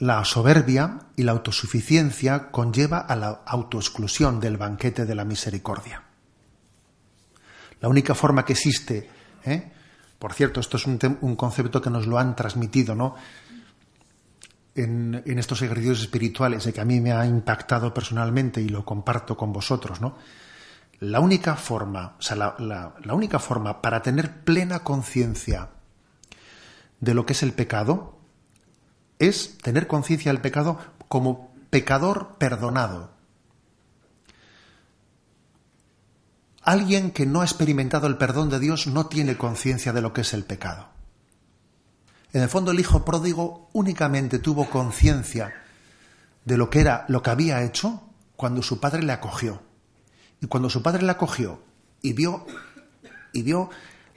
La soberbia y la autosuficiencia conlleva a la autoexclusión del banquete de la misericordia. La única forma que existe, por cierto, esto es un concepto que nos lo han transmitido, ¿no?, en estos ejercicios espirituales, que a mí me ha impactado personalmente y lo comparto con vosotros, ¿no? La única forma, o sea, la única forma para tener plena conciencia de lo que es el pecado es tener conciencia del pecado como pecador perdonado. Alguien que no ha experimentado el perdón de Dios no tiene conciencia de lo que es el pecado. En el fondo, el hijo pródigo únicamente tuvo conciencia de lo que era, lo que había hecho, cuando su padre le acogió. Y cuando su padre le acogió y vio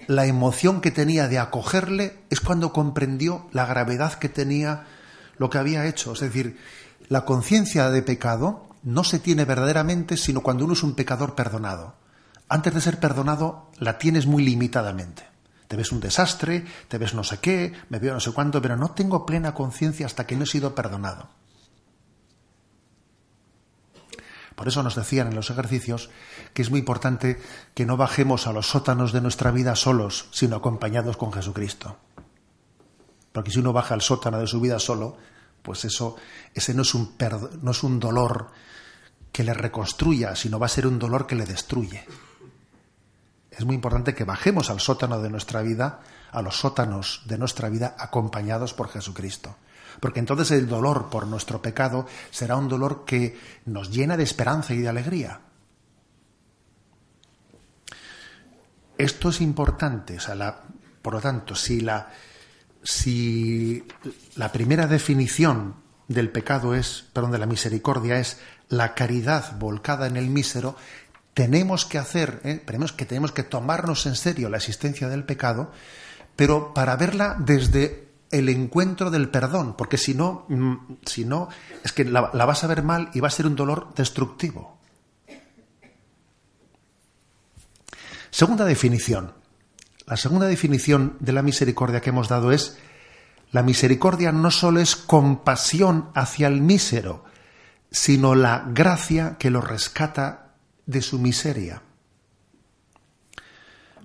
la emoción que tenía de acogerle, es cuando comprendió la gravedad que tenía lo que había hecho. Es decir, la conciencia de pecado no se tiene verdaderamente sino cuando uno es un pecador perdonado. Antes de ser perdonado la tienes muy limitadamente. Te ves un desastre, te ves no sé qué, me veo no sé cuánto, pero no tengo plena conciencia hasta que no he sido perdonado. Por eso nos decían en los ejercicios que es muy importante que no bajemos a los sótanos de nuestra vida solos, sino acompañados con Jesucristo. Porque si uno baja al sótano de su vida solo, pues ese no es un dolor que le reconstruya, sino va a ser un dolor que le destruye. Es muy importante que bajemos al sótano de nuestra vida, a los sótanos de nuestra vida, acompañados por Jesucristo. Porque entonces el dolor por nuestro pecado será un dolor que nos llena de esperanza y de alegría. Esto es importante. O sea, por lo tanto, si la primera definición de la misericordia es la caridad volcada en el mísero, tenemos que tomarnos en serio la existencia del pecado, pero para verla desde el encuentro del perdón, porque si no es que la vas a ver mal y va a ser un dolor destructivo. Segunda definición. La segunda definición de la misericordia que hemos dado es: la misericordia no solo es compasión hacia el mísero, sino la gracia que lo rescata de su miseria.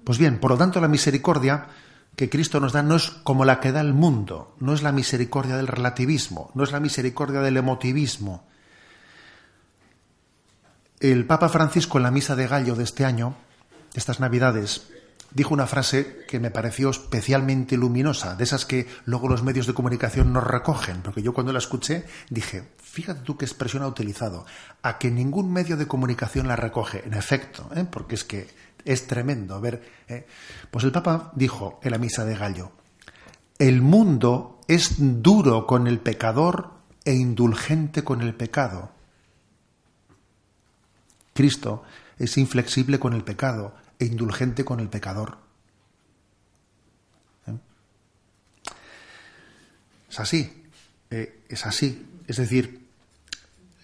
Pues bien, por lo tanto, la misericordia que Cristo nos da no es como la que da el mundo, no es la misericordia del relativismo, no es la misericordia del emotivismo. El Papa Francisco, en la misa de Gallo de este año, de estas Navidades, dijo una frase que me pareció especialmente luminosa, de esas que luego los medios de comunicación nos recogen, porque yo cuando la escuché dije, fíjate tú qué expresión ha utilizado, a que ningún medio de comunicación la recoge, en efecto, porque es que es tremendo. Pues el Papa dijo en la misa de Gallo: el mundo es duro con el pecador e indulgente con el pecado. Cristo es inflexible con el pecado e indulgente con el pecador. Es así, es así. Es decir,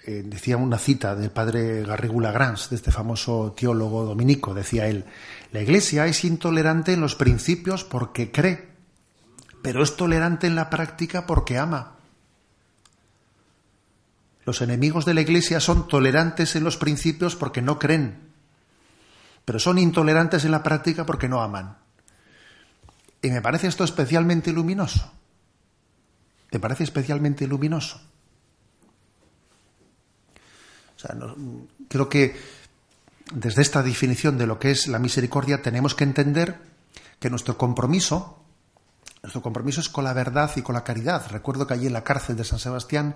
decía una cita del padre Garrigou Lagrange, de este famoso teólogo dominico, decía él: la Iglesia es intolerante en los principios porque cree, pero es tolerante en la práctica porque ama. Los enemigos de la Iglesia son tolerantes en los principios porque no creen, pero son intolerantes en la práctica porque no aman. Y me parece esto especialmente luminoso. ¿Te parece especialmente luminoso? O sea, creo que desde esta definición de lo que es la misericordia tenemos que entender que nuestro compromiso es con la verdad y con la caridad. Recuerdo que allí en la cárcel de San Sebastián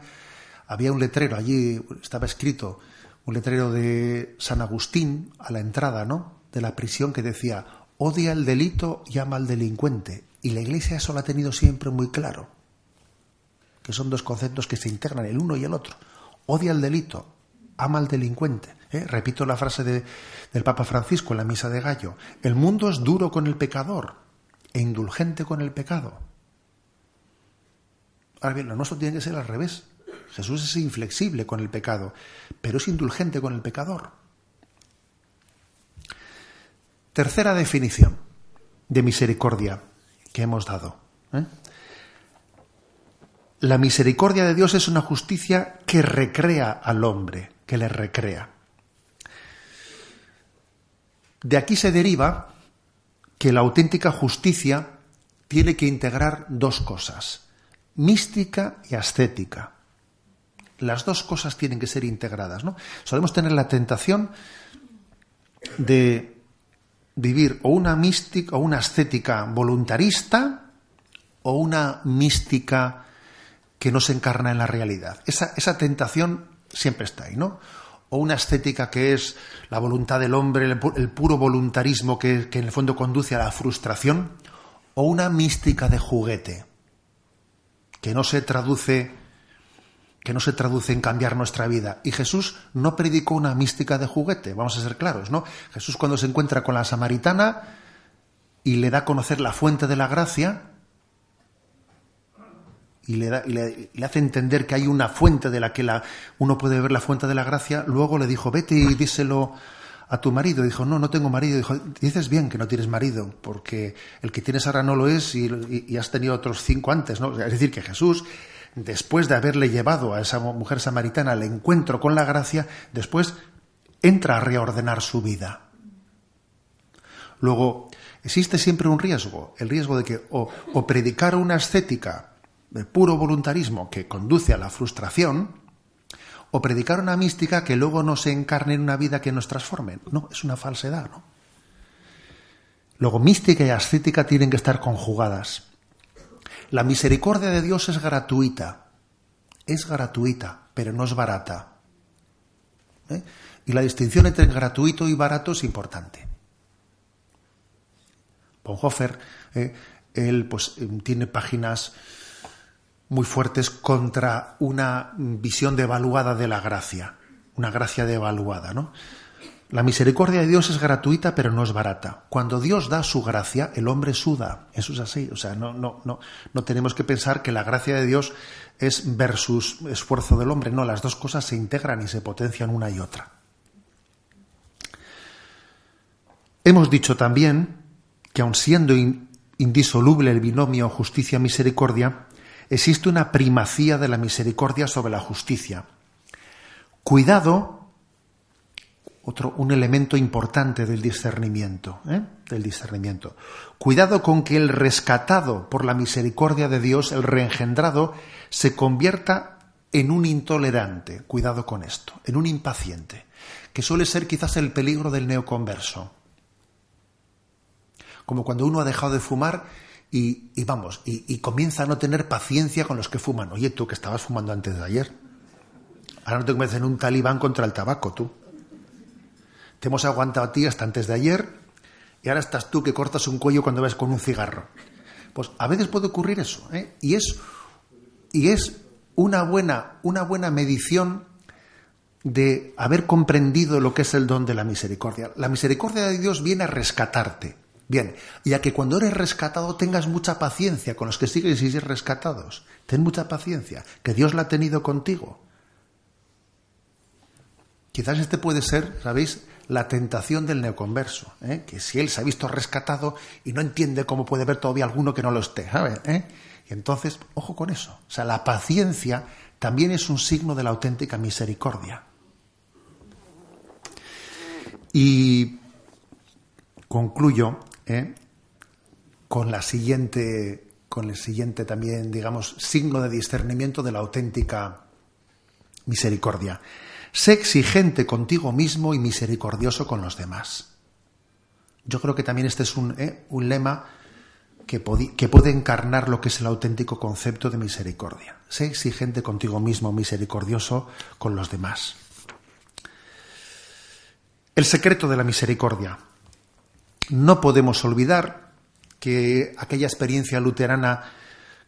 había un letrero, allí estaba escrito un letrero de San Agustín a la entrada, ¿no?, de la prisión, que decía: odia el delito y ama al delincuente. Y la Iglesia eso lo ha tenido siempre muy claro, que son dos conceptos que se integran, el uno y el otro. Odia el delito, ama al delincuente. Repito la frase del Papa Francisco en la Misa de Gallo: el mundo es duro con el pecador e indulgente con el pecado. Ahora bien, lo nuestro tiene que ser al revés. Jesús es inflexible con el pecado, pero es indulgente con el pecador. Tercera definición de misericordia que hemos dado. La misericordia de Dios es una justicia que recrea al hombre, que le recrea. De aquí se deriva que la auténtica justicia tiene que integrar dos cosas: mística y ascética. Las dos cosas tienen que ser integradas, ¿no? Solemos tener la tentación de vivir o una mística o una ascética voluntarista o una mística que no se encarna en la realidad. Esa tentación siempre está ahí, ¿no? O una ascética que es la voluntad del hombre, el puro voluntarismo que en el fondo conduce a la frustración, o una mística de juguete que no se traduce en cambiar nuestra vida. Y Jesús no predicó una mística de juguete, vamos a ser claros, ¿no? Jesús, cuando se encuentra con la samaritana y le da a conocer la fuente de la gracia, y le hace entender que hay una fuente de la que uno puede ver la fuente de la gracia, luego le dijo: vete y díselo a tu marido. Dijo: no tengo marido. Dijo: dices bien que no tienes marido, porque el que tienes ahora no lo es y has tenido otros 5 antes, ¿no? Es decir, que Jesús, después de haberle llevado a esa mujer samaritana al encuentro con la gracia, después entra a reordenar su vida. Luego, existe siempre un riesgo, el riesgo de que o predicar una ascética de puro voluntarismo que conduce a la frustración, o predicar una mística que luego no se encarne en una vida que nos transforme. No, es una falsedad, ¿no? Luego, mística y ascética tienen que estar conjugadas. La misericordia de Dios es gratuita, pero no es barata. Y la distinción entre gratuito y barato es importante. Bonhoeffer, él pues tiene páginas muy fuertes contra una visión devaluada de la gracia, una gracia devaluada, ¿no? La misericordia de Dios es gratuita, pero no es barata. Cuando Dios da su gracia, el hombre suda. Eso es así. O sea, no tenemos que pensar que la gracia de Dios es versus esfuerzo del hombre. No, las dos cosas se integran y se potencian una y otra. Hemos dicho también que, aun siendo indisoluble el binomio justicia-misericordia, existe una primacía de la misericordia sobre la justicia. Cuidado. Un elemento importante del discernimiento, Cuidado con que el rescatado por la misericordia de Dios, el reengendrado, se convierta en un intolerante. Cuidado con esto, en un impaciente, que suele ser quizás el peligro del neoconverso. Como cuando uno ha dejado de fumar y comienza a no tener paciencia con los que fuman. Oye, tú que estabas fumando antes de ayer, ahora no te conviertes en un talibán contra el tabaco, tú. Te hemos aguantado a ti hasta antes de ayer y ahora estás tú que cortas un cuello cuando ves con un cigarro. Pues a veces puede ocurrir eso, y es una buena medición de haber comprendido lo que es el don de la misericordia. La misericordia de Dios viene a rescatarte, bien, y a que cuando eres rescatado tengas mucha paciencia con los que siguen sin ser rescatados. Ten mucha paciencia, que Dios la ha tenido contigo. Quizás este puede ser, ¿sabéis?, la tentación del neoconverso, que si él se ha visto rescatado y no entiende cómo puede haber todavía alguno que no lo esté, ¿sabes? Y entonces, ojo con eso. O sea, la paciencia también es un signo de la auténtica misericordia. Y concluyo con el siguiente también, digamos, signo de discernimiento de la auténtica misericordia. Sé exigente contigo mismo y misericordioso con los demás. Yo creo que también este es un lema que puede encarnar lo que es el auténtico concepto de misericordia. Sé exigente contigo mismo, misericordioso con los demás. El secreto de la misericordia. No podemos olvidar que aquella experiencia luterana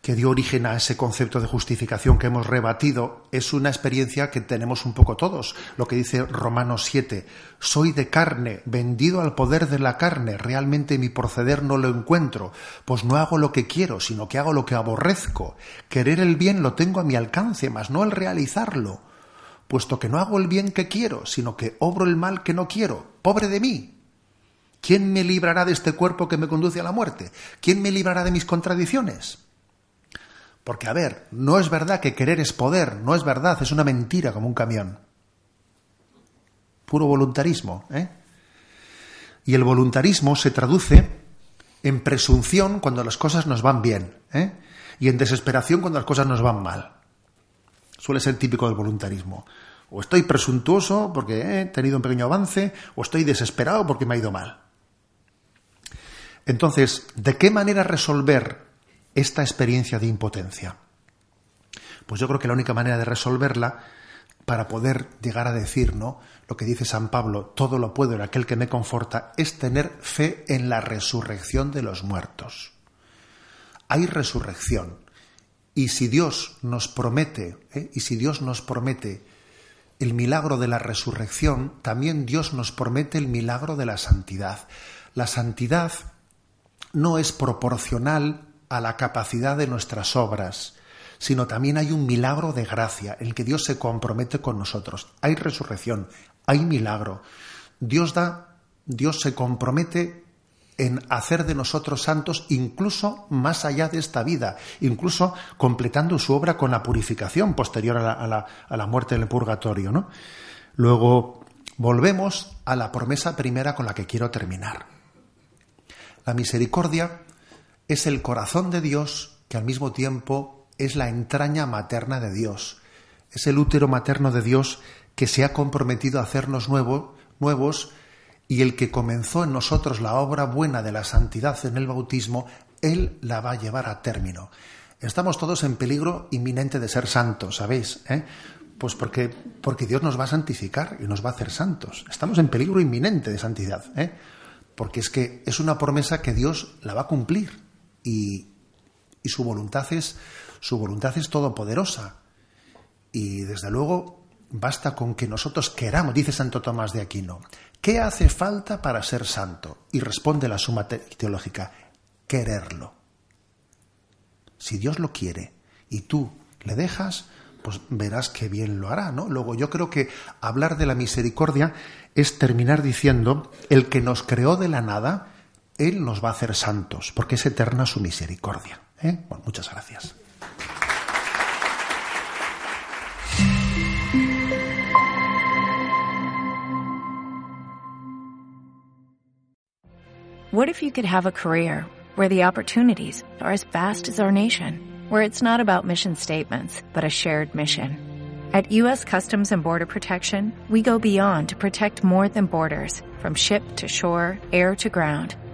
que dio origen a ese concepto de justificación que hemos rebatido es una experiencia que tenemos un poco todos. Lo que dice Romanos 7, soy de carne, vendido al poder de la carne, realmente mi proceder no lo encuentro, pues no hago lo que quiero, sino que hago lo que aborrezco. Querer el bien lo tengo a mi alcance, mas no el realizarlo, puesto que no hago el bien que quiero, sino que obro el mal que no quiero. ¡Pobre de mí! ¿Quién me librará de este cuerpo que me conduce a la muerte? ¿Quién me librará de mis contradicciones? Porque, a ver, no es verdad que querer es poder, no es verdad, es una mentira como un camión. Puro voluntarismo, Y el voluntarismo se traduce en presunción cuando las cosas nos van bien, Y en desesperación cuando las cosas nos van mal. Suele ser típico del voluntarismo. O estoy presuntuoso porque he tenido un pequeño avance, o estoy desesperado porque me ha ido mal. Entonces, ¿de qué manera resolver esta experiencia de impotencia? Pues yo creo que la única manera de resolverla, para poder llegar a decir, ¿no?, lo que dice San Pablo, todo lo puedo en aquel que me conforta, es tener fe en la resurrección de los muertos. Hay resurrección. Y si Dios nos promete, el milagro de la resurrección, también Dios nos promete el milagro de la santidad. La santidad no es proporcional a la capacidad de nuestras obras, sino también hay un milagro de gracia, en el que Dios se compromete con nosotros. Hay resurrección, hay milagro. Dios se compromete en hacer de nosotros santos incluso más allá de esta vida, incluso completando su obra con la purificación posterior a la muerte en el purgatorio, ¿no? Luego volvemos a la promesa primera con la que quiero terminar. La misericordia es el corazón de Dios que al mismo tiempo es la entraña materna de Dios. Es el útero materno de Dios que se ha comprometido a hacernos nuevos y el que comenzó en nosotros la obra buena de la santidad en el bautismo, Él la va a llevar a término. Estamos todos en peligro inminente de ser santos, ¿sabéis? Pues porque Dios nos va a santificar y nos va a hacer santos. Estamos en peligro inminente de santidad, porque es que es una promesa que Dios la va a cumplir. Y su voluntad es todopoderosa. Y desde luego basta con que nosotros queramos, dice Santo Tomás de Aquino, ¿qué hace falta para ser santo? Y responde la Suma Teológica, quererlo. Si Dios lo quiere y tú le dejas, pues verás que bien lo hará, ¿no? Luego yo creo que hablar de la misericordia es terminar diciendo, el que nos creó de la nada, Él nos va a hacer santos, porque es eterna su misericordia. Bueno, muchas gracias. What if you could have a career where the opportunities are as vast as our nation, where it's not about mission statements, but a shared mission? At U.S. Customs and Border Protection, we go beyond to protect more than borders. From ship to shore, air to ground,